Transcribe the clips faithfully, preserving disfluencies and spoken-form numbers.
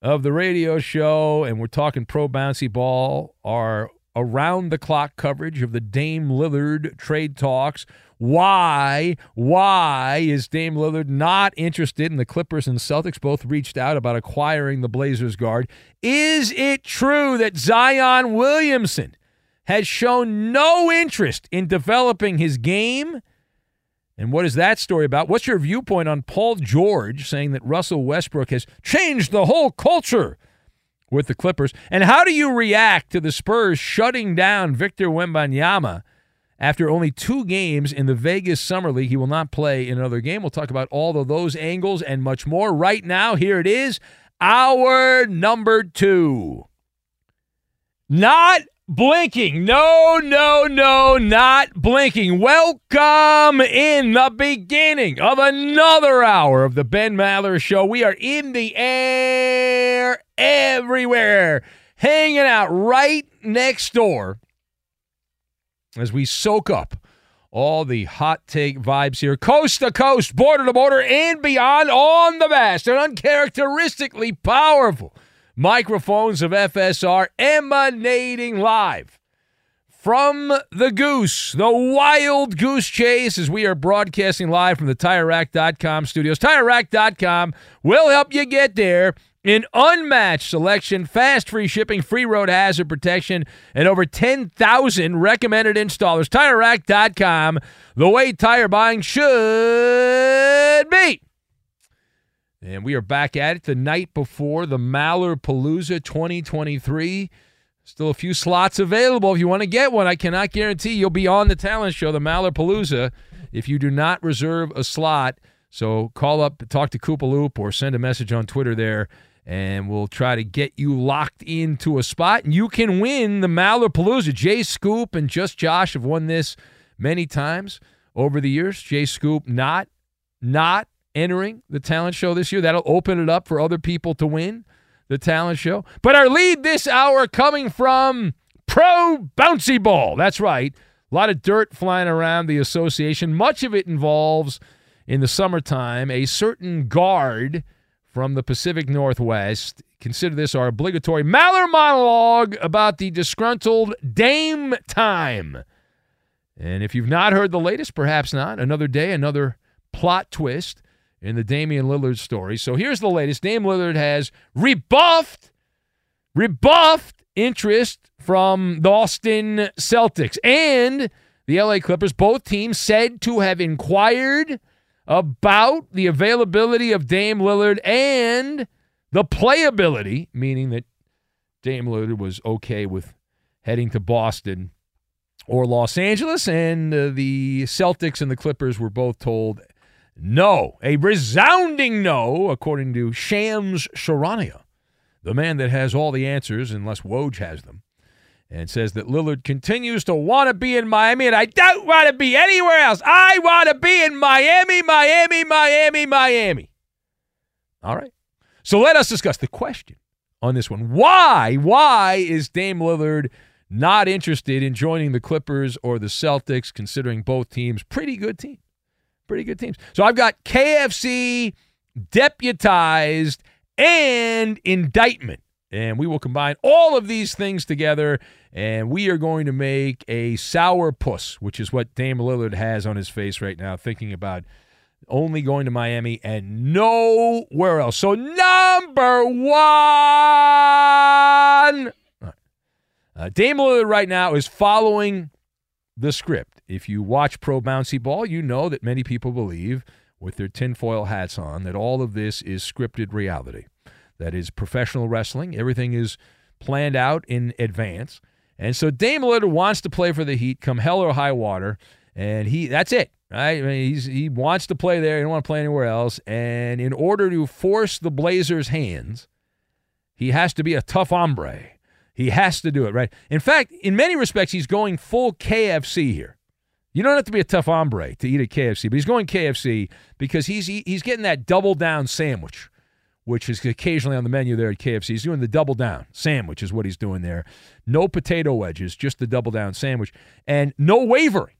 Of the radio show, and we're talking pro bouncy ball, our around-the-clock coverage of the Dame Lillard trade talks. Why, why is Dame Lillard not interested in the Clippers and Celtics? Both reached out about acquiring the Blazers guard. Is it true that Zion Williamson has shown no interest in developing his game? And what is that story about? What's your viewpoint on Paul George saying that Russell Westbrook has changed the whole culture with the Clippers? And how do you react to the Spurs shutting down Victor Wembanyama after only two games in the Vegas Summer League? He will not play in another game. We'll talk about all of those angles and much more. Right now, here it is, our number two. Not blinking. No, no, no, not blinking. Welcome in the beginning of another hour of the Ben Maller Show. We are in the air everywhere, hanging out right next door as we soak up all the hot take vibes here, coast to coast, border to border, and beyond on the vast and uncharacteristically powerful microphones of F S R emanating live from the goose, the wild goose chase, as we are broadcasting live from the Tire Rack dot com studios. Tire Rack dot com will help you get there. An unmatched selection, fast free shipping, free road hazard protection, and over ten thousand recommended installers. Tire Rack dot com, the way tire buying should be. And we are back at it the night before the Mallerpalooza twenty twenty-three. Still a few slots available if you want to get one. I cannot guarantee you'll be on the talent show, the Mallerpalooza, if you do not reserve a slot. So call up, talk to Koopa Loop, or send a message on Twitter there, and we'll try to get you locked into a spot. And you can win the Mallerpalooza. Jay Scoop and Just Josh have won this many times over the years. Jay Scoop not, not. entering the talent show this year. That'll open it up for other people to win the talent show. But our lead this hour coming from pro bouncy ball. That's right. A lot of dirt flying around the association. Much of it involves, in the summertime, a certain guard from the Pacific Northwest. Consider this our obligatory Maller monologue about the disgruntled Dame Time. And if you've not heard the latest, perhaps not. Another day, another plot twist in the Damian Lillard story. So here's the latest. Dame Lillard has rebuffed, rebuffed interest from the Boston Celtics and the L A. Clippers. Both teams said to have inquired about the availability of Dame Lillard and the playability, meaning that Dame Lillard was okay with heading to Boston or Los Angeles, and uh, the Celtics and the Clippers were both told no, a resounding no, according to Shams Charania, the man that has all the answers unless Woj has them, and says that Lillard continues to want to be in Miami, and I don't want to be anywhere else. I want to be in Miami, Miami, Miami, Miami. All right. So let us discuss the question on this one. Why, why is Dame Lillard not interested in joining the Clippers or the Celtics, considering both teams pretty good teams? Pretty good teams. So I've got K F C, deputized, and indictment. And we will combine all of these things together, and we are going to make a sour puss, which is what Dame Lillard has on his face right now, thinking about only going to Miami and nowhere else. So number one, uh, Dame Lillard right now is following the script. If you watch Pro Bouncy Ball, you know that many people believe, with their tinfoil hats on, that all of this is scripted reality. That is professional wrestling. Everything is planned out in advance. And so Dame Lillard wants to play for the Heat, come hell or high water, and he that's it. Right? I mean, he's, he wants to play there. He doesn't want to play anywhere else. And in order to force the Blazers' hands, he has to be a tough hombre. He has to do it, right? In fact, in many respects, he's going full K F C here. You don't have to be a tough hombre to eat at K F C, but he's going K F C because he's he, he's getting that double down sandwich, which is occasionally on the menu there at K F C. He's doing the double down sandwich is what he's doing there. No potato wedges, just the double down sandwich. And no wavering.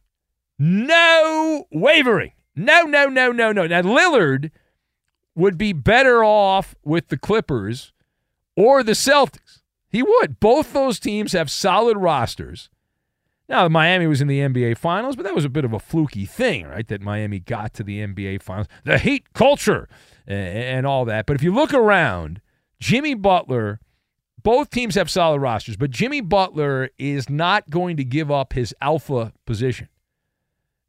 No wavering. No, no, no, no, no. Now, Lillard would be better off with the Clippers or the Celtics. He would. Both those teams have solid rosters. Now, Miami was in the N B A Finals, but that was a bit of a fluky thing, right, that Miami got to the N B A Finals. The Heat culture. And all that. But if you look around, Jimmy Butler, both teams have solid rosters, but Jimmy Butler is not going to give up his alpha position.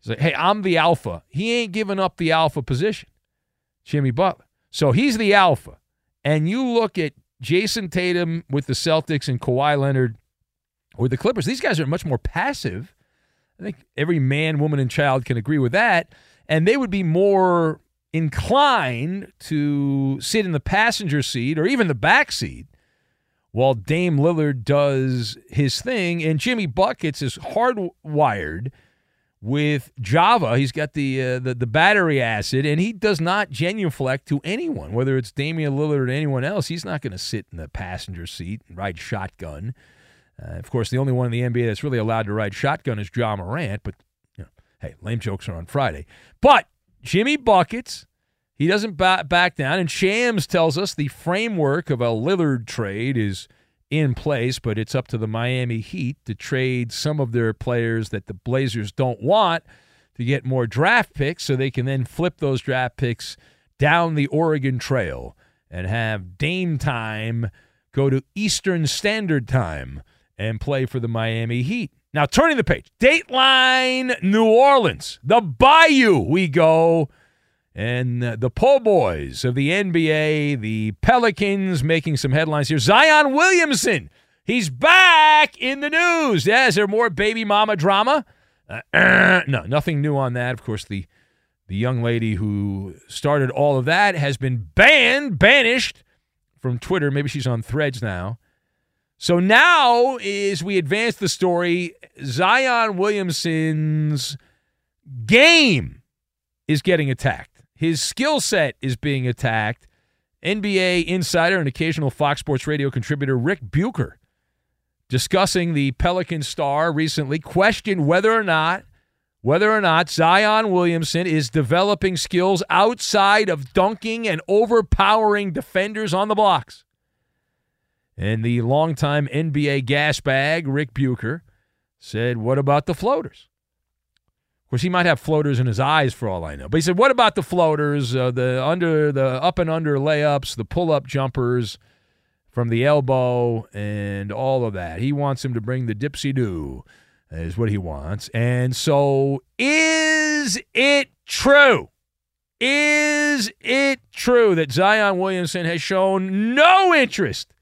He's like, hey, I'm the alpha. He ain't giving up the alpha position, Jimmy Butler. So he's the alpha. And you look at Jason Tatum with the Celtics and Kawhi Leonard with the Clippers. These guys are much more passive. I think every man, woman, and child can agree with that. And they would be more inclined to sit in the passenger seat or even the back seat while Dame Lillard does his thing. And Jimmy Buckets is hardwired with Java. He's got the, uh, the the battery acid, and he does not genuflect to anyone, whether it's Damian Lillard or anyone else. He's not going to sit in the passenger seat and ride shotgun. Uh, of course, the only one in the N B A that's really allowed to ride shotgun is Ja Morant, but you know, hey, lame jokes are on Friday. But Jimmy Buckets, he doesn't back down. And Shams tells us the framework of a Lillard trade is in place, but it's up to the Miami Heat to trade some of their players that the Blazers don't want to get more draft picks so they can then flip those draft picks down the Oregon Trail and have Dame Time go to Eastern Standard Time and play for the Miami Heat. Now, turning the page, Dateline New Orleans, the Bayou we go, and uh, the po' boys of the N B A, the Pelicans making some headlines here. Zion Williamson, he's back in the news. Yeah, is there more baby mama drama? Uh, uh, no, nothing new on that. Of course, the, the young lady who started all of that has been banned, banished from Twitter. Maybe she's on Threads now. So now, as we advance the story, Zion Williamson's game is getting attacked. His skill set is being attacked. N B A insider and occasional Fox Sports Radio contributor Rick Bucher, discussing the Pelican star recently, questioned whether or not, whether or not Zion Williamson is developing skills outside of dunking and overpowering defenders on the blocks. And the longtime N B A gas bag, Rick Bucher, said, what about the floaters? Of course, he might have floaters in his eyes for all I know. But he said, what about the floaters, uh, the under, the up and under layups, the pull-up jumpers from the elbow, and all of that? He wants him to bring the dipsy-doo is what he wants. And so is it true? Is it true that Zion Williamson has shown no interest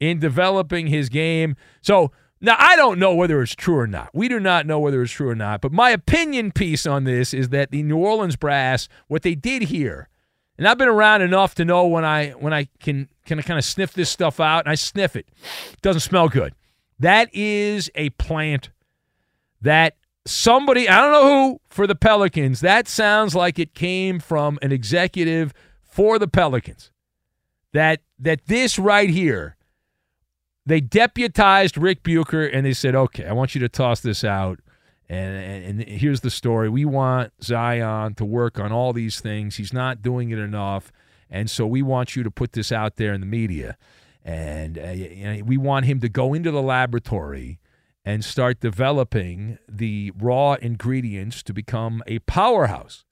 in developing his game? So Now, I don't know whether it's true or not. We do not know whether it's true or not. But my opinion piece on this is that the New Orleans brass, what they did here, and I've been around enough to know when I when I can, can I kind of sniff this stuff out, and I sniff it. It doesn't smell good. That is a plant that somebody, I don't know who, for the Pelicans, that sounds like it came from an executive for the Pelicans. That that this right here, they deputized Rick Bucher, and they said, okay, I want you to toss this out, and, and, and here's the story. We want Zion to work on all these things. He's not doing it enough, and so we want you to put this out there in the media. And uh, you know, we want him to go into the laboratory and start developing the raw ingredients to become a powerhouse.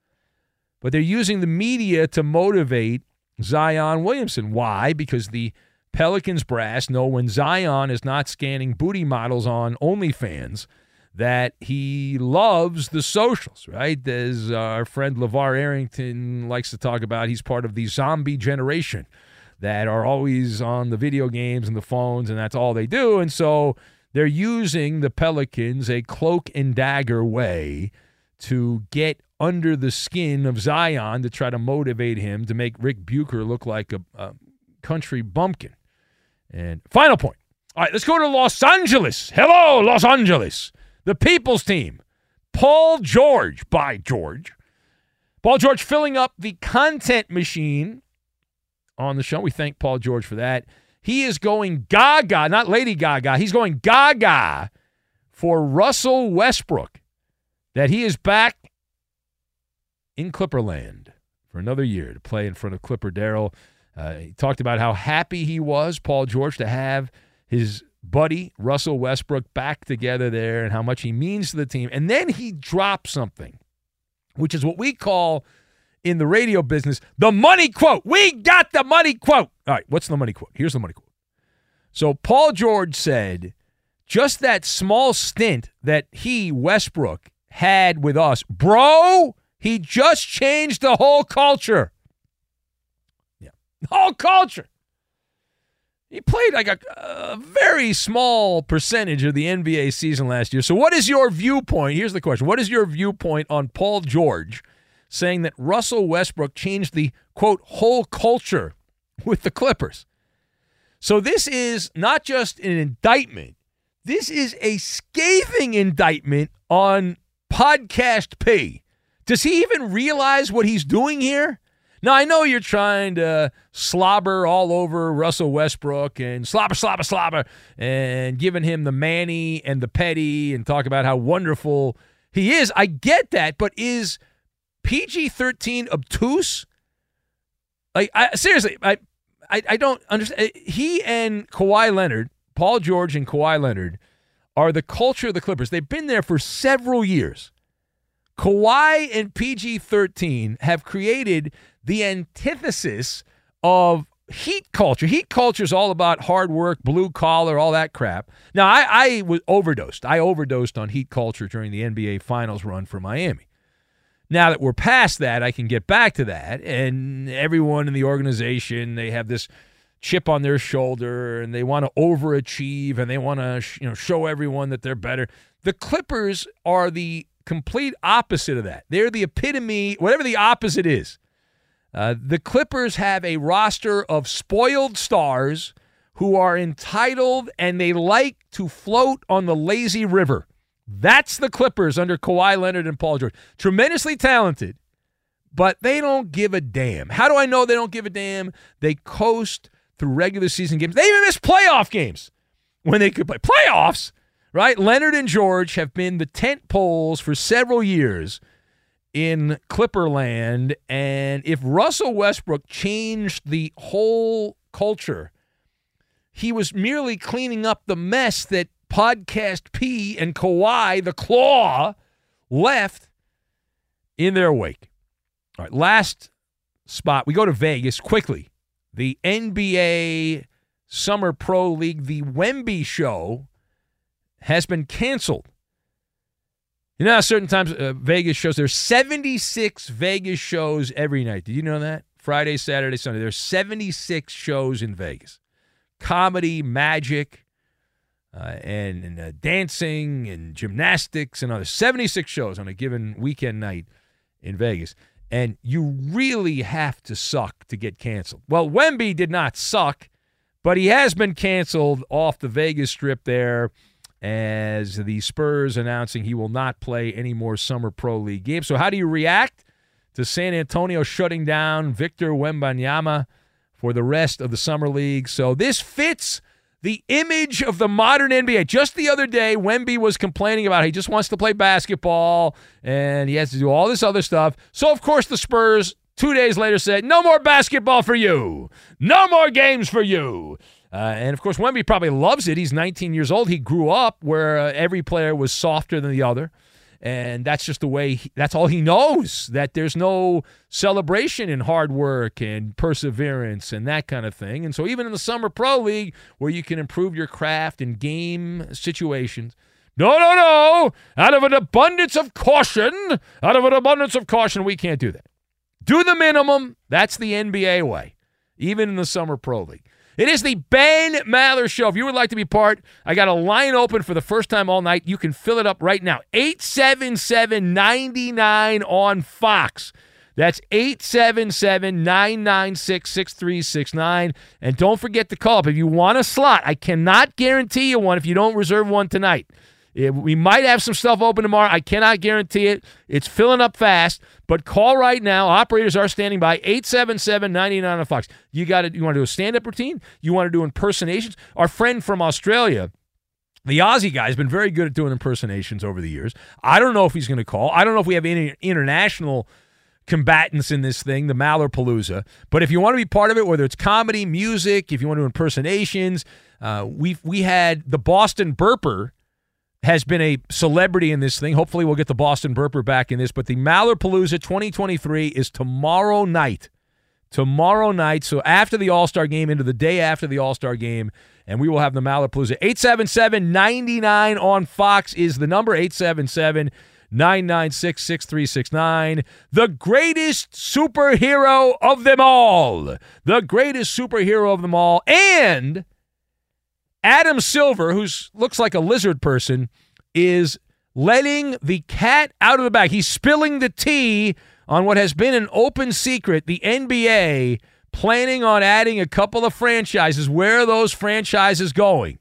But they're using the media to motivate Zion Williamson. Why? Because the Pelicans brass know when Zion is not scanning booty models on OnlyFans that he loves the socials, right? As our friend LeVar Arrington likes to talk about, he's part of the zombie generation that are always on the video games and the phones, and that's all they do. And so they're using the Pelicans a cloak and dagger way to get under the skin of Zion to try to motivate him to make Rick Bucher look like a, a country bumpkin. And final point. All right, let's go to Los Angeles. Hello, Los Angeles. The People's Team. Paul George, by George. Paul George filling up the content machine on the show. We thank Paul George for that. He is going gaga, not Lady Gaga. He's going gaga for Russell Westbrook, that he is back in Clipperland for another year to play in front of Clipper Daryl. Uh, he talked about how happy he was, Paul George, to have his buddy Russell Westbrook back together there and how much he means to the team. And then he dropped something, which is what we call in the radio business, the money quote. We got the money quote. All right, what's the money quote? Here's the money quote. So Paul George said just that small stint that he, Westbrook, had with us. Bro, he just changed the whole culture. Yeah, the whole culture. He played like a, a very small percentage of the N B A season last year. So what is your viewpoint? Here's the question. What is your viewpoint on Paul George saying that Russell Westbrook changed the, quote, whole culture with the Clippers? So this is not just an indictment. This is a scathing indictment on Podcast P. Does he even realize what he's doing here? Now, I know you're trying to slobber all over Russell Westbrook and slobber, slobber, slobber, and giving him the Manny and the Petty and talk about how wonderful he is. I get that, but is P G thirteen obtuse? Like, I, seriously, I, I I don't understand. He and Kawhi Leonard, Paul George and Kawhi Leonard, are the culture of the Clippers. They've been there for several years. Kawhi and P G thirteen have created the antithesis of Heat culture. Heat culture is all about hard work, blue collar, all that crap. Now, I, I was overdosed. I overdosed on Heat culture during the N B A Finals run for Miami. Now that we're past that, I can get back to that. And everyone in the organization, they have this chip on their shoulder, and they want to overachieve, and they want to sh- you know, show everyone that they're better. The Clippers are the complete opposite of that. They're the epitome, whatever the opposite is. Uh, the Clippers have a roster of spoiled stars who are entitled, and they like to float on the lazy river. That's the Clippers under Kawhi Leonard and Paul George. Tremendously talented, but they don't give a damn. How do I know they don't give a damn? They coast through regular season games. They even miss playoff games when they could play. Playoffs, right? Leonard and George have been the tent poles for several years in Clipperland, and if Russell Westbrook changed the whole culture, he was merely cleaning up the mess that Podcast P and Kawhi, the claw, left in their wake. All right, last spot. We go to Vegas quickly. The N B A Summer Pro League, the Wemby show, has been canceled. You know how certain times uh, Vegas shows, there's seventy-six Vegas shows every night. Did you know that? Friday, Saturday, Sunday. There's seventy-six shows in Vegas. Comedy, magic, Uh, and and uh, dancing and gymnastics and other seventy-six shows on a given weekend night in Vegas. And you really have to suck to get canceled. Well, Wemby did not suck, but he has been canceled off the Vegas Strip there as the Spurs announcing he will not play any more summer pro league games. So how do you react to San Antonio shutting down Victor Wembanyama for the rest of the summer league? So this fits the image of the modern N B A. Just the other day, Wemby was complaining about he just wants to play basketball and he has to do all this other stuff. So, of course, the Spurs two days later said, no more basketball for you. No more games for you. Uh, and, of course, Wemby probably loves it. He's nineteen years old. He grew up where uh, every player was softer than the other. And that's just the way he, that's all he knows, that there's no celebration in hard work and perseverance and that kind of thing. And so even in the Summer Pro League, where you can improve your craft in game situations, no, no, no, out of an abundance of caution, out of an abundance of caution, we can't do that. Do the minimum. That's the N B A way, even in the Summer Pro League. It is the Ben Maller Show. If you would like to be part, I got a line open for the first time all night. You can fill it up right now. eight seven seven, nine nine on Fox. That's eight seven seven, nine nine six, six three six nine. And don't forget to call up. If you want a slot, I cannot guarantee you one if you don't reserve one tonight. We might have some stuff open tomorrow. I cannot guarantee it. It's filling up fast. But call right now. Operators are standing by. eight seven seven, nine nine on Fox. You got to, you want to do a stand-up routine? You want to do impersonations? Our friend from Australia, the Aussie guy, has been very good at doing impersonations over the years. I don't know if he's going to call. I don't know if we have any international combatants in this thing, the Mallerpalooza. But if you want to be part of it, whether it's comedy, music, if you want to do impersonations, uh, we we had the Boston Burper has been a celebrity in this thing. Hopefully we'll get the Boston Burper back in this. But the Mallerpalooza twenty twenty-three is tomorrow night. Tomorrow night. So after the All-Star Game, into the day after the All-Star Game, and we will have the Mallerpalooza. eight seven seven, nine nine on Fox is the number. eight seven seven, nine nine six, six three six nine. The greatest superhero of them all. The greatest superhero of them all. And Adam Silver, who looks like a lizard person, is letting the cat out of the bag. He's spilling the tea on what has been an open secret. The N B A planning on adding a couple of franchises. Where are those franchises going?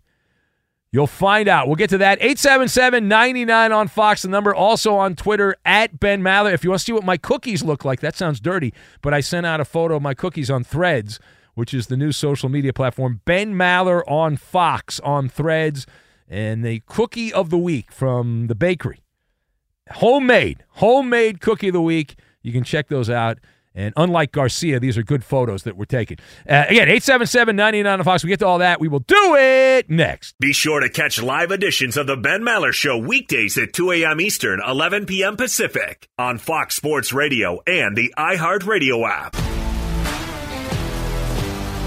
You'll find out. We'll get to that. eight seven seven, nine nine on Fox, the number. Also on Twitter, at Ben Maller. If you want to see what my cookies look like, that sounds dirty, but I sent out a photo of my cookies on Threads, which is the new social media platform. Ben Maller on Fox, on Threads, and the Cookie of the Week from the bakery. Homemade, homemade Cookie of the Week. You can check those out. And unlike Garcia, these are good photos that were taken. Uh, again, eight seven seven, nine nine on Fox. We get to all that. We will do it next. Be sure to catch live editions of The Ben Maller Show weekdays at two a.m. Eastern, eleven p.m. Pacific on Fox Sports Radio and the iHeartRadio app.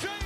James.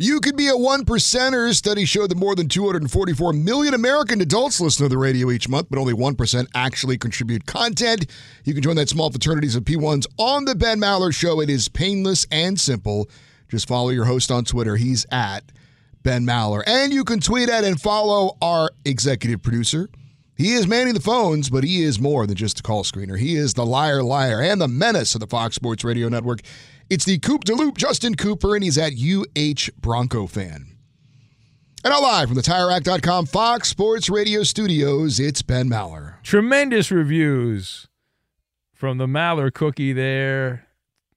You could be a one percenter. Studies show that more than two hundred forty-four million American adults listen to the radio each month, but only one percent actually contribute content. You can join that small fraternities of P ones on The Ben Maller Show. It is painless and simple. Just follow your host on Twitter. He's at Ben Maller. And you can tweet at and follow our executive producer. He is manning the phones, but he is more than just a call screener. He is the liar, liar, and the menace of the Fox Sports Radio Network. It's the Coop de Loop, Justin Cooper, and he's at U H Bronco Fan. And now live from the Tire Rack dot com Fox Sports Radio studios, it's Ben Maller. Tremendous reviews from the Maller cookie there.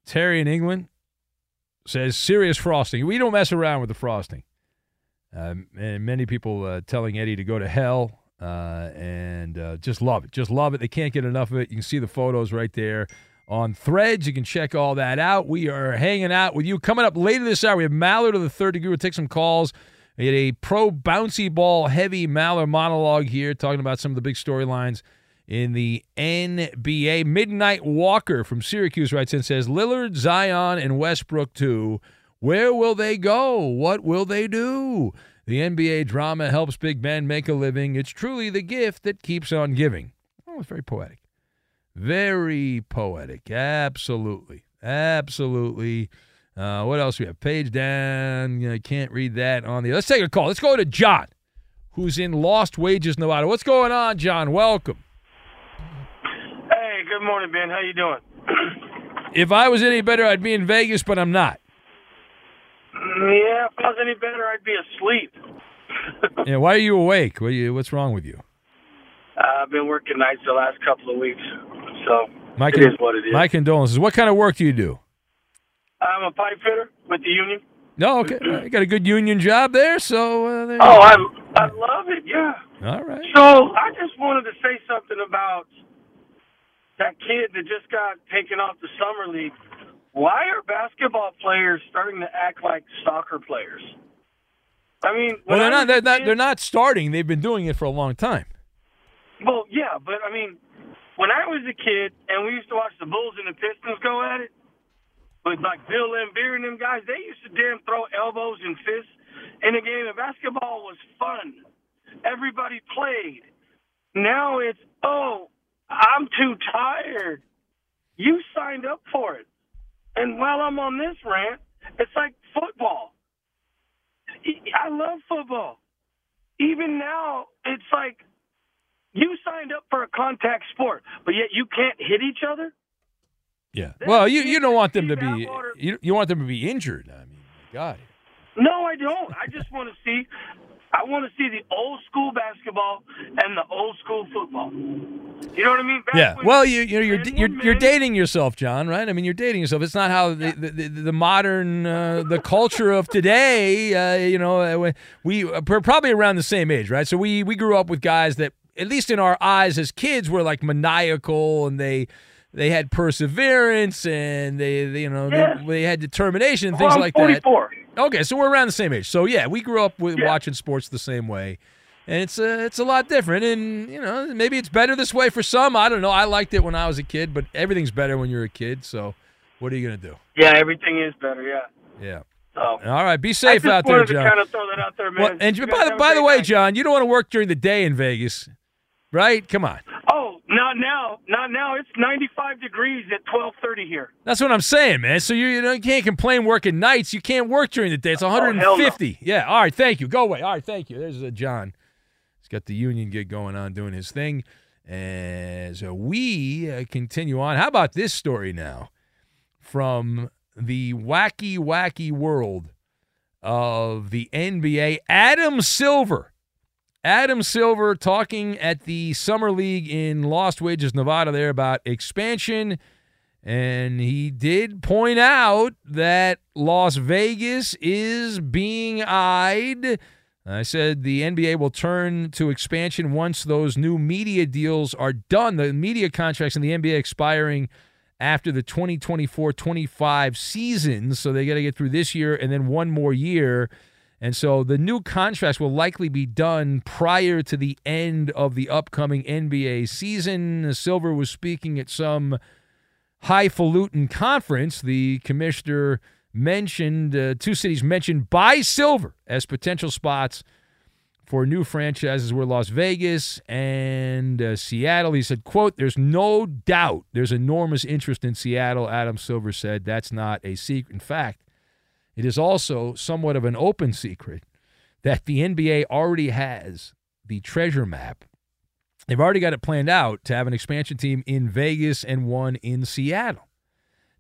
Terry in England says, serious frosting. We don't mess around with the frosting. Um, and many people uh, telling Eddie to go to hell. Uh, and uh, just love it. Just love it. They can't get enough of it. You can see the photos right there on Threads. You can check all that out. We are hanging out with you. Coming up later this hour, we have Maller to the Third Degree. We'll take some calls. We had a pro-bouncy ball-heavy Maller monologue here talking about some of the big storylines in the N B A. Midnight Walker from Syracuse writes in, says, Lillard, Zion, and Westbrook too. Where will they go? What will they do? The N B A drama helps Big Ben make a living. It's truly the gift that keeps on giving. Oh, it's very poetic. Very poetic. Absolutely. Absolutely. Uh, what else do we have? Page down. I can't read that on the. Let's take a call. Let's go to John, who's in Lost Wages, Nevada. What's going on, John? Welcome. Hey, good morning, Ben. How you doing? If I was any better, I'd be in Vegas, but I'm not. Yeah, if I was any better, I'd be asleep. Yeah, why are you awake? What are you, what's wrong with you? Uh, I've been working nights the last couple of weeks, so my it con- is what it is. My condolences. What kind of work do you do? I'm a pipe fitter with the union. No, okay. You got a good union job there, so... Uh, there oh, I, I love it, yeah. All right. So I just wanted to say something about that kid that just got taken off the summer league. Why are basketball players starting to act like soccer players? I mean, well, they're not, they're not. They're not starting. They've been doing it for a long time. Well, yeah, but I mean, when I was a kid and we used to watch the Bulls and the Pistons go at it, with like Bill Laimbeer and them guys, they used to damn throw elbows and fists in the game. And basketball was fun. Everybody played. Now it's oh, I'm too tired. You signed up for it. And while I'm on this rant, it's like football. I love football. Even now, it's like You signed up for a contact sport, but yet you can't hit each other? Yeah. This well, you, you don't want them to be you, you want them to be injured. I mean, God. No, I don't. I just want to see I want to see the old school basketball and the old school football. You know what I mean? Back yeah. Well, you you're you're, you're you're you're dating yourself, John, right? I mean, you're dating yourself. It's not how the yeah. the, the, the modern uh, the culture of today, uh, you know, we we're probably around the same age, right? So we we grew up with guys that at least in our eyes as kids were like maniacal, and they They had perseverance, and they, they you know, yeah. they, they had determination and things well, like forty-four. That. Okay, so we're around the same age. So yeah, we grew up with yeah. watching sports the same way, and it's a it's a lot different. And you know, maybe it's better this way for some. I don't know. I liked it when I was a kid, but everything's better when you're a kid. So what are you gonna do? Yeah, everything is better. Yeah. Yeah. So, all right, be safe out there, John. I just wanted to kind of throw that out there, man. Well, and by the by the way, night. John, you don't want to work during the day in Vegas, right? Come on. Oh, not now. Not now. It's ninety-five degrees at twelve thirty here. That's what I'm saying, man. So you, you know, you can't complain working nights. You can't work during the day. It's one hundred fifty. Oh, no. Yeah. All right. Thank you. Go away. All right. Thank you. There's uh, John. He's got the union gig going on, doing his thing. As uh, we uh, continue on, how about this story now from the wacky, wacky world of the N B A? Adam Silver. Adam Silver talking at the Summer League in Lost Wages, Nevada there about expansion, and he did point out that Las Vegas is being eyed. I said the N B A will turn to expansion once those new media deals are done. The media contracts in the N B A expiring after the twenty twenty-four twenty-five season, so they got to get through this year and then one more year. And so the new contracts will likely be done prior to the end of the upcoming N B A season. Silver was speaking at some highfalutin conference. The commissioner mentioned uh, two cities mentioned by Silver as potential spots for new franchises were Las Vegas and uh, Seattle. He said, quote, "There's no doubt there's enormous interest in Seattle," Adam Silver said. "That's not a secret. In fact, it is also somewhat of an open secret that the N B A already has the treasure map. They've already got it planned out to have an expansion team in Vegas and one in Seattle.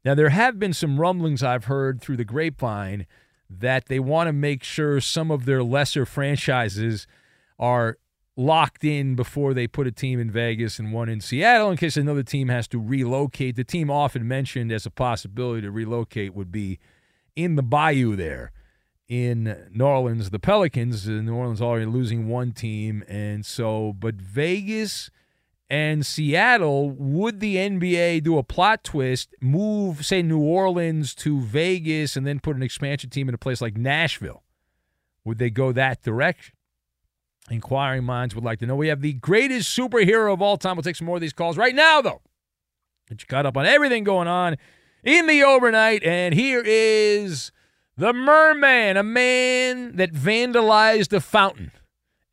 Now, there have been some rumblings I've heard through the grapevine that they want to make sure some of their lesser franchises are locked in before they put a team in Vegas and one in Seattle in case another team has to relocate. The team often mentioned as a possibility to relocate would be in the bayou there in New Orleans. The Pelicans, New Orleans already losing one team. And so, but Vegas and Seattle, would the N B A do a plot twist, move, say, New Orleans to Vegas and then put an expansion team in a place like Nashville? Would they go that direction? Inquiring minds would like to know. We have the greatest superhero of all time. We'll take some more of these calls right now, though. Get you caught up on everything going on in the overnight, and here is the Merman, a man that vandalized a fountain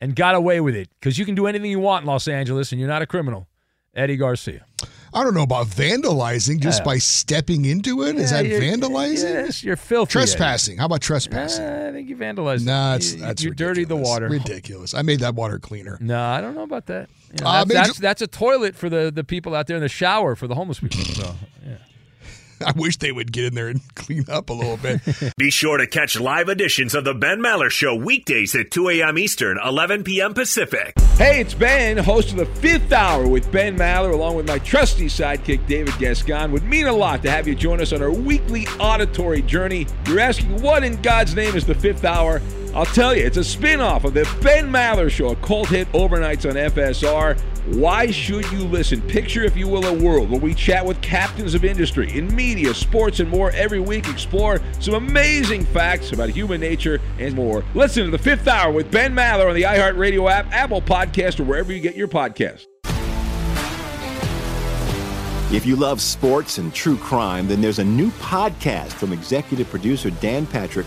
and got away with it, because you can do anything you want in Los Angeles, and you're not a criminal. Eddie Garcia. I don't know about vandalizing just yeah. by stepping into it. Yeah, is that vandalizing? Yes, you're filthy. Trespassing. Eddie. How about trespassing? Uh, I think you vandalized. Nah, it's, you, that's you dirtied the water. Ridiculous. I made that water cleaner. No, nah, I don't know about that. You know, uh, that's, that's, that's a toilet for the, the people out there, in the shower for the homeless people. So, yeah. I wish they would get in there and clean up a little bit. Be sure to catch live editions of the Ben Maller Show weekdays at two a.m. Eastern, eleven p.m. Pacific. Hey, it's Ben, host of The Fifth Hour with Ben Maller, along with my trusty sidekick, David Gascon. Would mean a lot to have you join us on our weekly auditory journey. You're asking, what in God's name is The Fifth Hour? I'll tell you, it's a spin-off of The Ben Maller Show, a cult hit overnights on F S R. Why should you listen? Picture, if you will, a world where we chat with captains of industry in media, sports, and more every week. Explore some amazing facts about human nature and more. Listen to The Fifth Hour with Ben Maller on the iHeartRadio app, Apple Podcast, or wherever you get your podcasts. If you love sports and true crime, then there's a new podcast from executive producer Dan Patrick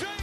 James.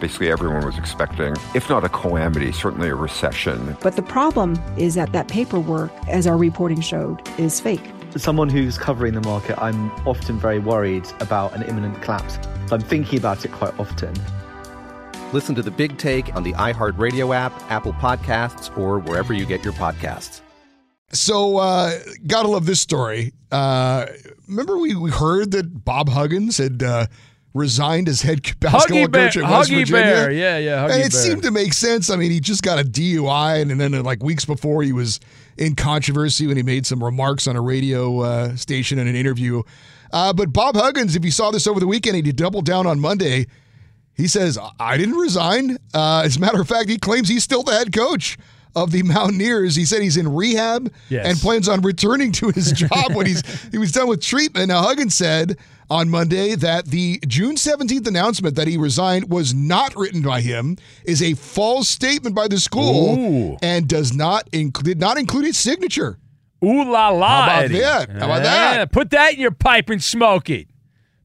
Basically, everyone was expecting, if not a calamity, certainly a recession. But the problem is that that paperwork, as our reporting showed, is fake. As someone who's covering the market, I'm often very worried about an imminent collapse. So I'm thinking about it quite often. Listen to The Big Take on the iHeartRadio app, Apple Podcasts, or wherever you get your podcasts. So, uh, gotta love this story. Uh, remember we, we heard that Bob Huggins had... Uh, resigned as head basketball Huggy coach Bear, at West Huggy Virginia. Bear. Yeah, yeah. Huggy and it Bear. seemed to make sense. I mean, he just got a D U I, and, and then like weeks before, he was in controversy when he made some remarks on a radio uh, station in an interview. Uh, but Bob Huggins, if you saw this over the weekend, he doubled down on Monday. He says, I didn't resign. Uh, as a matter of fact, he claims he's still the head coach of the Mountaineers. He said he's in rehab yes. and plans on returning to his job when he's he was done with treatment. Now, Huggins said on Monday that the June seventeenth announcement that he resigned was not written by him, is a false statement by the school, Ooh. and does not inc- did not include his signature. Ooh la la. How about Eddie. that? How about yeah, that? Put that in your pipe and smoke it.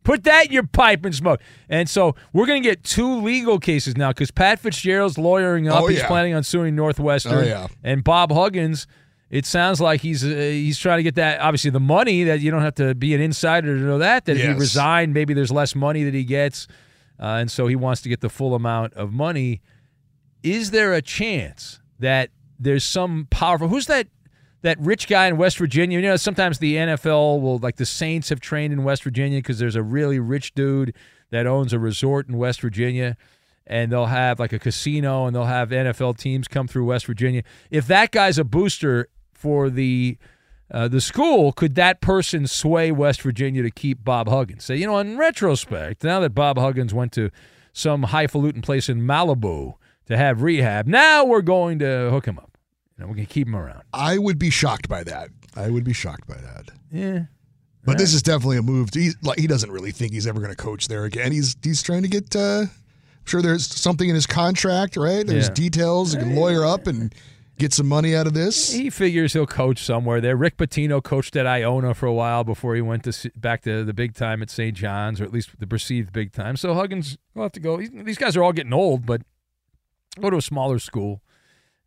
Put that in your pipe and smoke. And so we're going to get two legal cases now because Pat Fitzgerald's lawyering up. Oh, yeah. He's planning on suing Northwestern. Oh, yeah. And Bob Huggins, it sounds like he's uh, he's trying to get that, obviously, the money that you don't have to be an insider to know that, that yes. if he resigned, maybe there's less money that he gets. Uh, and so he wants to get the full amount of money. Is there a chance that there's some powerful – who's that? That rich guy in West Virginia, you know, sometimes the N F L will, like the Saints have trained in West Virginia because there's a really rich dude that owns a resort in West Virginia, and they'll have like a casino, and they'll have N F L teams come through West Virginia. If that guy's a booster for the uh, the school, could that person sway West Virginia to keep Bob Huggins? So, you know, in retrospect, now that Bob Huggins went to some highfalutin place in Malibu to have rehab. Now we're going to hook him up. You know, we're going to keep him around. I would be shocked by that. I would be shocked by that. Yeah. But right. This is definitely a move. To, he's, like, he doesn't really think he's ever going to coach there again. He's he's trying to get uh, – I'm sure there's something in his contract, right? There's yeah. details. He can lawyer up and get some money out of this. He figures he'll coach somewhere there. Rick Pitino coached at Iona for a while before he went to back to the big time at Saint John's, or at least the perceived big time. So Huggins will have to go. These guys are all getting old, but go to a smaller school.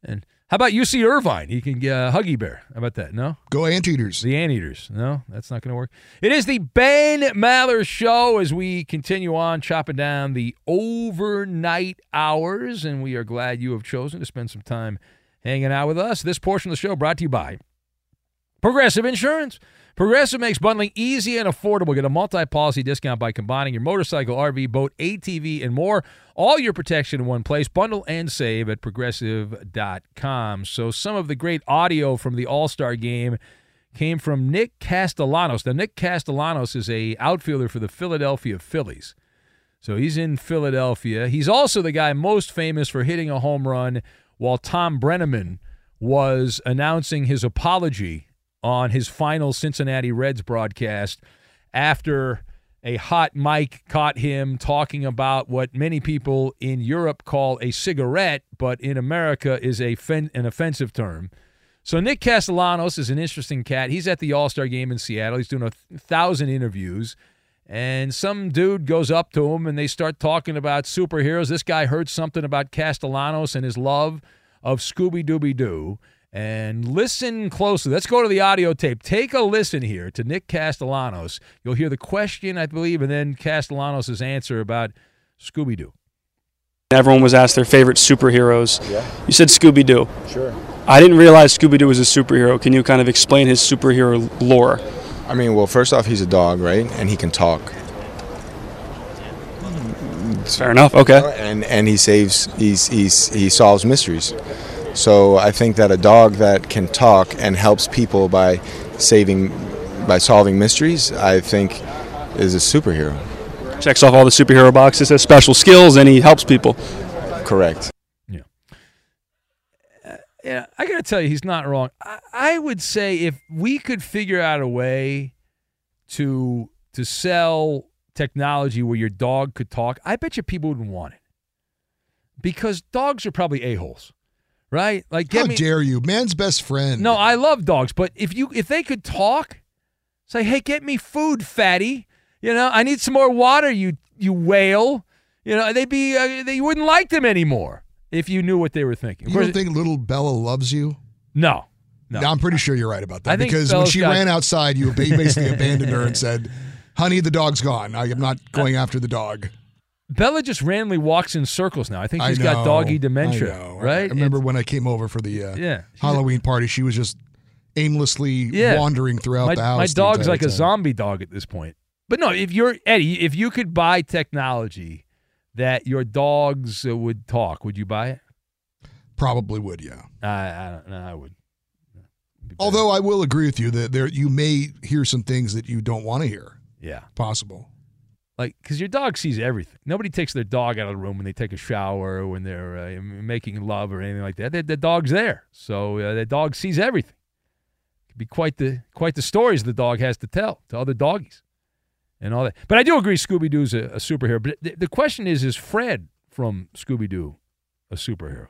And – how about U C Irvine? He can get uh, Huggy Bear. How about that? No? Go Anteaters. The Anteaters. No, that's not going to work. It is the Ben Maller Show as we continue on chopping down the overnight hours, and we are glad you have chosen to spend some time hanging out with us. This portion of the show brought to you by Progressive Insurance. Progressive makes bundling easy and affordable. Get a multi-policy discount by combining your motorcycle, R V, boat, A T V, and more. All your protection in one place. Bundle and save at Progressive dot com. So some of the great audio from the All-Star game came from Nick Castellanos. Now, Nick Castellanos is a outfielder for the Philadelphia Phillies. So he's in Philadelphia. He's also the guy most famous for hitting a home run while Tom Brenneman was announcing his apology on his final Cincinnati Reds broadcast after a hot mic caught him talking about what many people in Europe call a cigarette, but in America is a fen- an offensive term. So Nick Castellanos is an interesting cat. He's at the All-Star game in Seattle. He's doing a th- thousand interviews, and some dude goes up to him, and they start talking about superheroes. This guy heard something about Castellanos and his love of Scooby-Dooby-Doo. And listen closely. Let's go to the audio tape. Take a listen here to Nick Castellanos. You'll hear the question, I believe, and then Castellanos' answer about Scooby-Doo. Everyone was asked their favorite superheroes. Yeah. You said Scooby-Doo. Sure. I didn't realize Scooby-Doo was a superhero. Can you kind of explain his superhero lore? I mean, well, first off, he's a dog, right? And he can talk. Fair enough. Okay. And and he saves. He's he's he solves mysteries. So I think that a dog that can talk and helps people by saving, by solving mysteries, I think is a superhero. Checks off all the superhero boxes, has special skills, and he helps people. Correct. Yeah. Uh, yeah. I got to tell you, he's not wrong. I, I would say if we could figure out a way to to sell technology where your dog could talk, I bet you people wouldn't want it. Because dogs are probably a-holes. Right? Like, get how me, dare you? Man's best friend. No, I love dogs, but if you if they could talk, say, hey, get me food, fatty. You know, I need some more water. You you whale. You know, they'd be uh, they, you wouldn't like them anymore if you knew what they were thinking. You course, don't think little Bella loves you? No, no, no. I'm pretty sure you're right about that I because when she got... ran outside, you basically abandoned her and said, "Honey, the dog's gone. I am not going after the dog." Bella just randomly walks in circles now. I think she's I know, got doggy dementia, I know. right? I remember it's, when I came over for the uh, yeah, Halloween party, she was just aimlessly yeah. wandering throughout my, the house. My dog's like time. a zombie dog at this point. But no, if you're Eddie, if you could buy technology that your dogs uh, would talk, would you buy it? Probably would, yeah. Uh, I don't know. I would. Although I will agree with you that there you may hear some things that you don't want to hear. Yeah, possible. Like, because your dog sees everything. Nobody takes their dog out of the room when they take a shower or when they're uh, making love or anything like that. The, the dog's there, so uh, the dog sees everything. It could be quite the quite the stories the dog has to tell to other doggies and all that. But I do agree Scooby-Doo's a, a superhero. But th- the question is, is Fred from Scooby-Doo a superhero?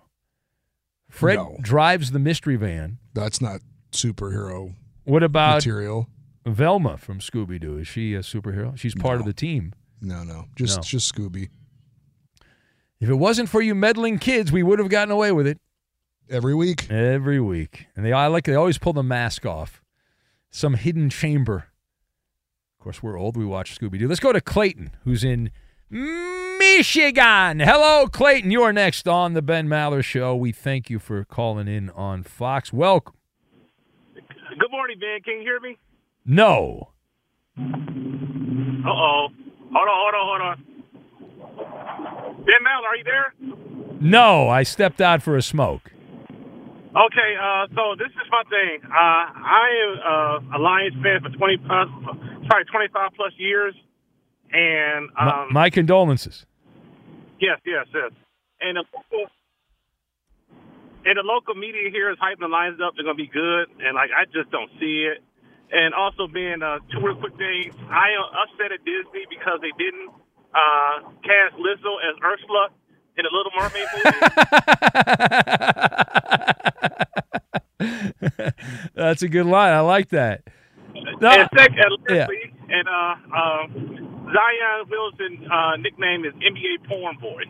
Fred no. drives the mystery van. That's not superhero What about material. Velma from Scooby-Doo, is she a superhero? She's part no. of the team. No, no, just no. just Scooby. If it wasn't for you meddling kids, we would have gotten away with it. Every week, every week, and they I like they always pull the mask off, some hidden chamber. Of course, we're old. We watch Scooby-Doo. Let's go to Clayton, who's in Michigan. Hello, Clayton. You are next on the Ben Maller Show. We thank you for calling in on Fox. Welcome. Good morning, Ben. Can you hear me? No. Uh-oh. Hold on, hold on, hold on. Ben Maller, are you there? No, I stepped out for a smoke. Okay, uh, so this is my thing. Uh, I am uh, a Lions fan for twenty plus, sorry, twenty-five plus years. And um, my, my condolences. Yes, yes, yes. And uh, And the local media here is hyping the lines up. They're going to be good. And, like, I just don't see it. And also being uh, two real quick things, I am upset at Disney because they didn't uh, cast Lizzo as Ursula in the Little Mermaid movie. That's a good line. I like that. No, and second, uh, yeah. and uh, uh, Zion Williamson's uh, nickname is N B A Porn Boy.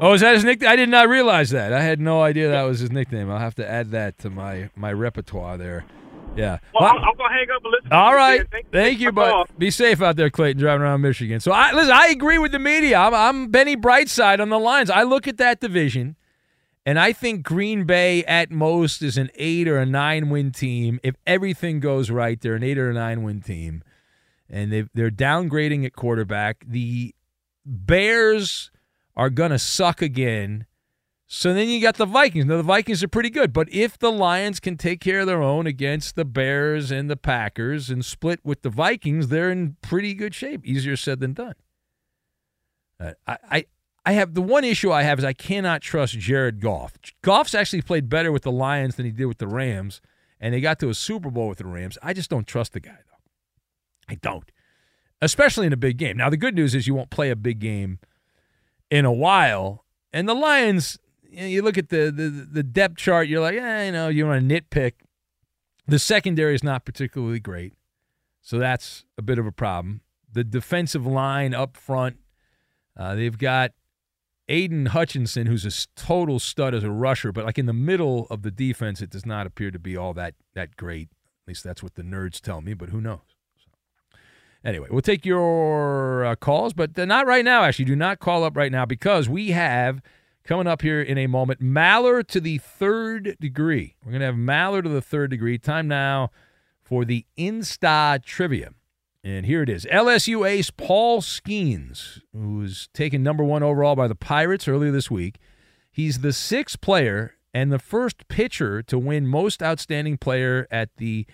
Oh, is that his nickname? I did not realize that. I had no idea that was his nickname. I'll have to add that to my, my repertoire there. Yeah. Well, well, I'm, I'm going to hang up and listen. All right. Thank, Thank you, bud. Be safe out there, Clayton, driving around Michigan. So, I, listen, I agree with the media. I'm, I'm Benny Brightside on the lines. I look at that division, and I think Green Bay at most is an eight or a nine-win team. If everything goes right, they're an eight or a nine-win team. And they, they're downgrading at quarterback. The Bears are going to suck again. So then you got the Vikings. Now, the Vikings are pretty good. But if the Lions can take care of their own against the Bears and the Packers and split with the Vikings, they're in pretty good shape. Easier said than done. Uh, I, I I have the one issue I have is I cannot trust Jared Goff. Goff's actually played better with the Lions than he did with the Rams, and they got to a Super Bowl with the Rams. I just don't trust the guy, though. I don't, especially in a big game. Now, the good news is you won't play a big game in a while, and the Lions – you look at the, the the depth chart, you're like, eh, you know, you want to nitpick. The secondary is not particularly great, so that's a bit of a problem. The defensive line up front, uh, they've got Aiden Hutchinson, who's a total stud as a rusher, but like in the middle of the defense, it does not appear to be all that that great. At least that's what the nerds tell me, but who knows? So, anyway, we'll take your uh, calls, but not right now, actually. Do not call up right now because we have – coming up here in a moment, Maller to the Third Degree. We're going to have Maller to the Third Degree. Time now for the Insta Trivia. And here it is. L S U ace Paul Skeens, who was taken number one overall by the Pirates earlier this week. He's the sixth player and the first pitcher to win Most Outstanding Player at the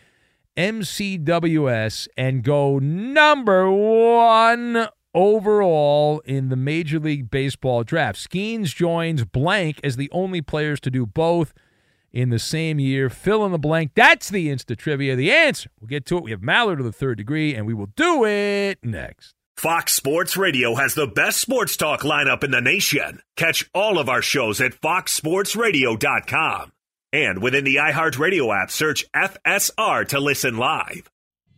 M C W S and go number one overall in the Major League Baseball draft. Skeens joins blank as the only players to do both in the same year. Fill in the blank. That's the Insta Trivia. The answer. We'll get to it. We have Maller to the Third Degree, and we will do it next. Fox Sports Radio has the best sports talk lineup in the nation. Catch all of our shows at fox sports radio dot com. And within the iHeartRadio app, search F S R to listen live.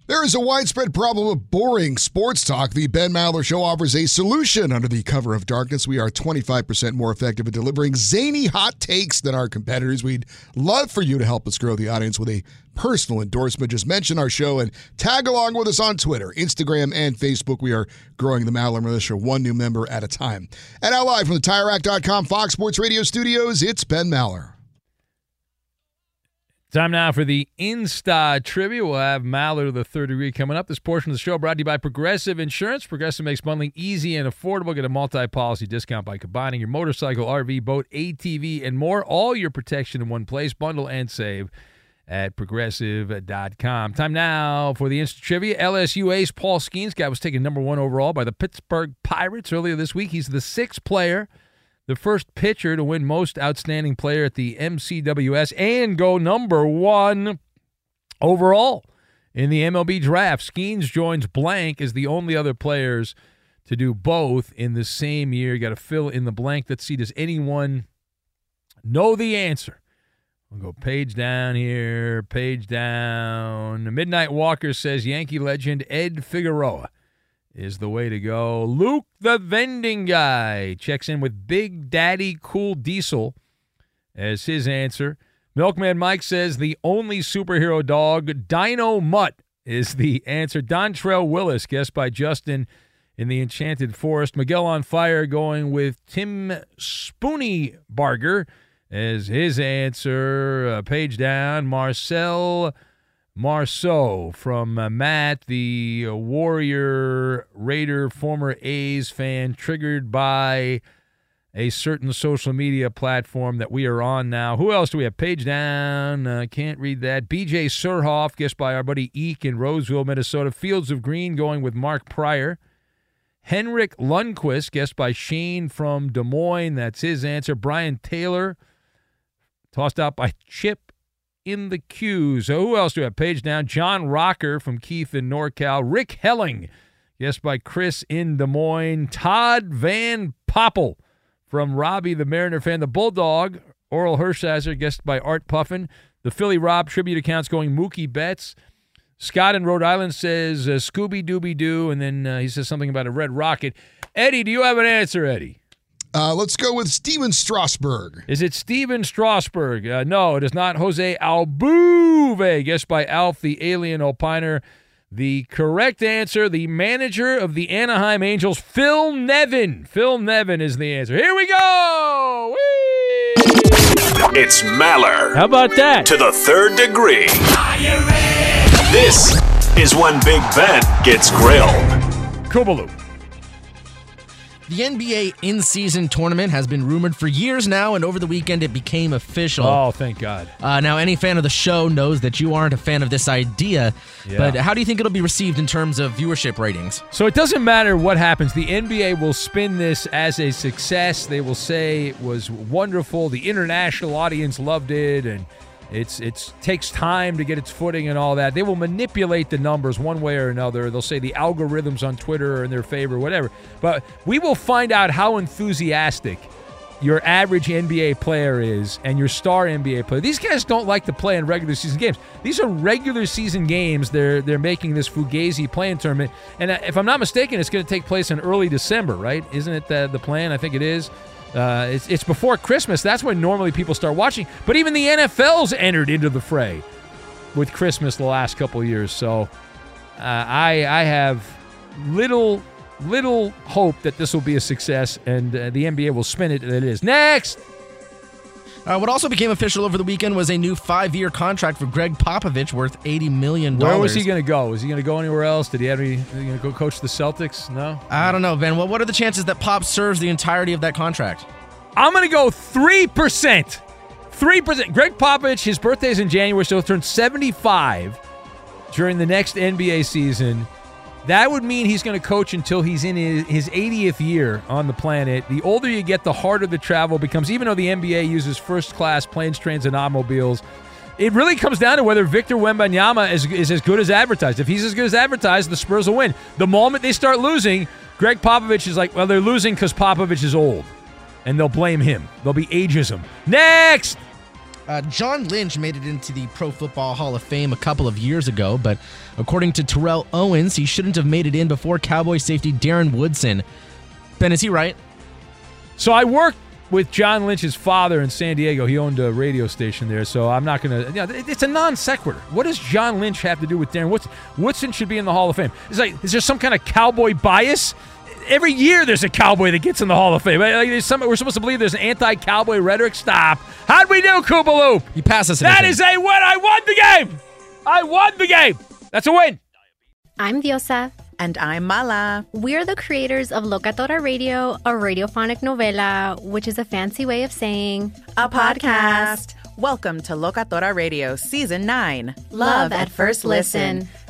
There is a widespread problem of boring sports talk. The Ben Maller Show offers a solution. Under the cover of darkness, we are twenty-five percent more effective at delivering zany hot takes than our competitors. We'd love for you to help us grow the audience with a personal endorsement. Just mention our show and tag along with us on Twitter, Instagram, and Facebook. We are growing the Maller Militia, one new member at a time. And now live from the tire rack dot com Fox Sports Radio studios, it's Ben Maller. Time now for the Insta Trivia. We'll have Maller to the Third Degree coming up. This portion of the show brought to you by Progressive Insurance. Progressive makes bundling easy and affordable. Get a multi-policy discount by combining your motorcycle, R V, boat, A T V, and more. All your protection in one place. Bundle and save at progressive dot com. Time now for the Insta Trivia. L S U ace Paul Skeens. Guy was taken number one overall by the Pittsburgh Pirates earlier this week. He's the sixth player, the first pitcher to win Most Outstanding Player at the M C W S and go number one overall in the M L B draft. Skeens joins blank as the only other players to do both in the same year. You got to fill in the blank. Let's see, does anyone know the answer? We'll go page down here, page down. Midnight Walker says Yankee legend Ed Figueroa is the way to go. Luke the Vending Guy checks in with Big Daddy Cool Diesel as his answer. Milkman Mike says the only superhero dog, Dino Mutt, is the answer. Dontrell Willis, guessed by Justin in the Enchanted Forest. Miguel on Fire going with Tim Spooniebarger as his answer. Uh, page down, Marcel Marceau from uh, Matt, the uh, Warrior Raider, former A's fan, triggered by a certain social media platform that we are on now. Who else do we have? Page down. Uh, can't read that. B J Surhoff, guessed by our buddy Eek in Roseville, Minnesota. Fields of Green going with Mark Pryor. Henrik Lundqvist, guessed by Shane from Des Moines. That's his answer. Brian Taylor Tossed out by Chip in the queue. So who else do we have? Page down. John Rocker from Keith in NorCal. Rick Helling. Yes, by Chris in Des Moines. Todd Van Poppel from Robbie the Mariner fan. The Bulldog, Oral Hershiser, guessed by Art Puffin. The Philly Rob tribute accounts going Mookie Betts. Scott in Rhode Island says uh, Scooby-Dooby-Doo, and then uh, he says something about a red rocket. Eddie, do you have an answer, Eddie? Uh, let's go with Steven Strasburg. Is it Steven Strasburg? Uh, no, it is not. Jose Altuve, guessed by Alf the Alien Opiner. The correct answer, the manager of the Anaheim Angels, Phil Nevin. Phil Nevin is the answer. Here we go! Whee! It's Maller. How about that? To the third degree. Are you ready? This is when Big Ben gets grilled. Kubaloo. The N B A in-season tournament has been rumored for years now, and over the weekend it became official. Oh, thank God. Uh, now, any fan of the show knows that you aren't a fan of this idea, yeah. But how do you think it'll be received in terms of viewership ratings? So it doesn't matter what happens. The N B A will spin this as a success. They will say it was wonderful. The international audience loved it, and it's it's takes time to get its footing and all that. They will manipulate the numbers one way or another. They'll say the algorithms on Twitter are in their favor, whatever. But we will find out how enthusiastic your average N B A player is and your star N B A player. These guys don't like to play in regular season games. These are regular season games. They're they're making this Fugazi play-in tournament. And if I'm not mistaken, it's going to take place in early December, right? Isn't it the, the plan? I think it is. Uh, it's, it's before Christmas. That's when normally people start watching. But even the N F L's entered into the fray with Christmas the last couple of years. So uh, I I have little little hope that this will be a success, and uh, the N B A will spin it, and it is. Next! Uh, what also became official over the weekend was a new five-year contract for Greg Popovich worth eighty million dollars. Where was he going to go? Was he going to go anywhere else? Did he have any, going to go coach the Celtics? No? I don't know, Ben. Well, what are the chances that Pop serves the entirety of that contract? I'm going to go three percent. three percent. Greg Popovich, his birthday's in January, so he'll turn seventy-five during the next N B A season. That would mean he's going to coach until he's in his eightieth year on the planet. The older you get, the harder the travel becomes, even though the N B A uses first-class planes, trains, and automobiles. It really comes down to whether Victor Wembanyama is, is as good as advertised. If he's as good as advertised, the Spurs will win. The moment they start losing, Greg Popovich is like, well, they're losing because Popovich is old, and they'll blame him. There'll be ageism. Next! Uh, John Lynch made it into the Pro Football Hall of Fame a couple of years ago, but according to Terrell Owens, he shouldn't have made it in before Cowboy safety Darren Woodson. Ben, is he right? So I worked with John Lynch's father in San Diego. He owned a radio station there, so I'm not going to... You know, it's a non sequitur. What does John Lynch have to do with Darren Woodson? Woodson should be in the Hall of Fame. It's like, is there some kind of Cowboy bias? Every year there's a Cowboy that gets in the Hall of Fame. Like, there's some, we're supposed to believe there's an anti-Cowboy rhetoric. Stop. How'd we do, Koopaloop? You pass us. That is a win. I won the game. I won the game. That's a win. I'm Diosa. And I'm Mala. We're the creators of Locatora Radio, a radiophonic novela, which is a fancy way of saying... A podcast. podcast. Welcome to Locatora Radio Season nine. Love, Love at First Listen. listen.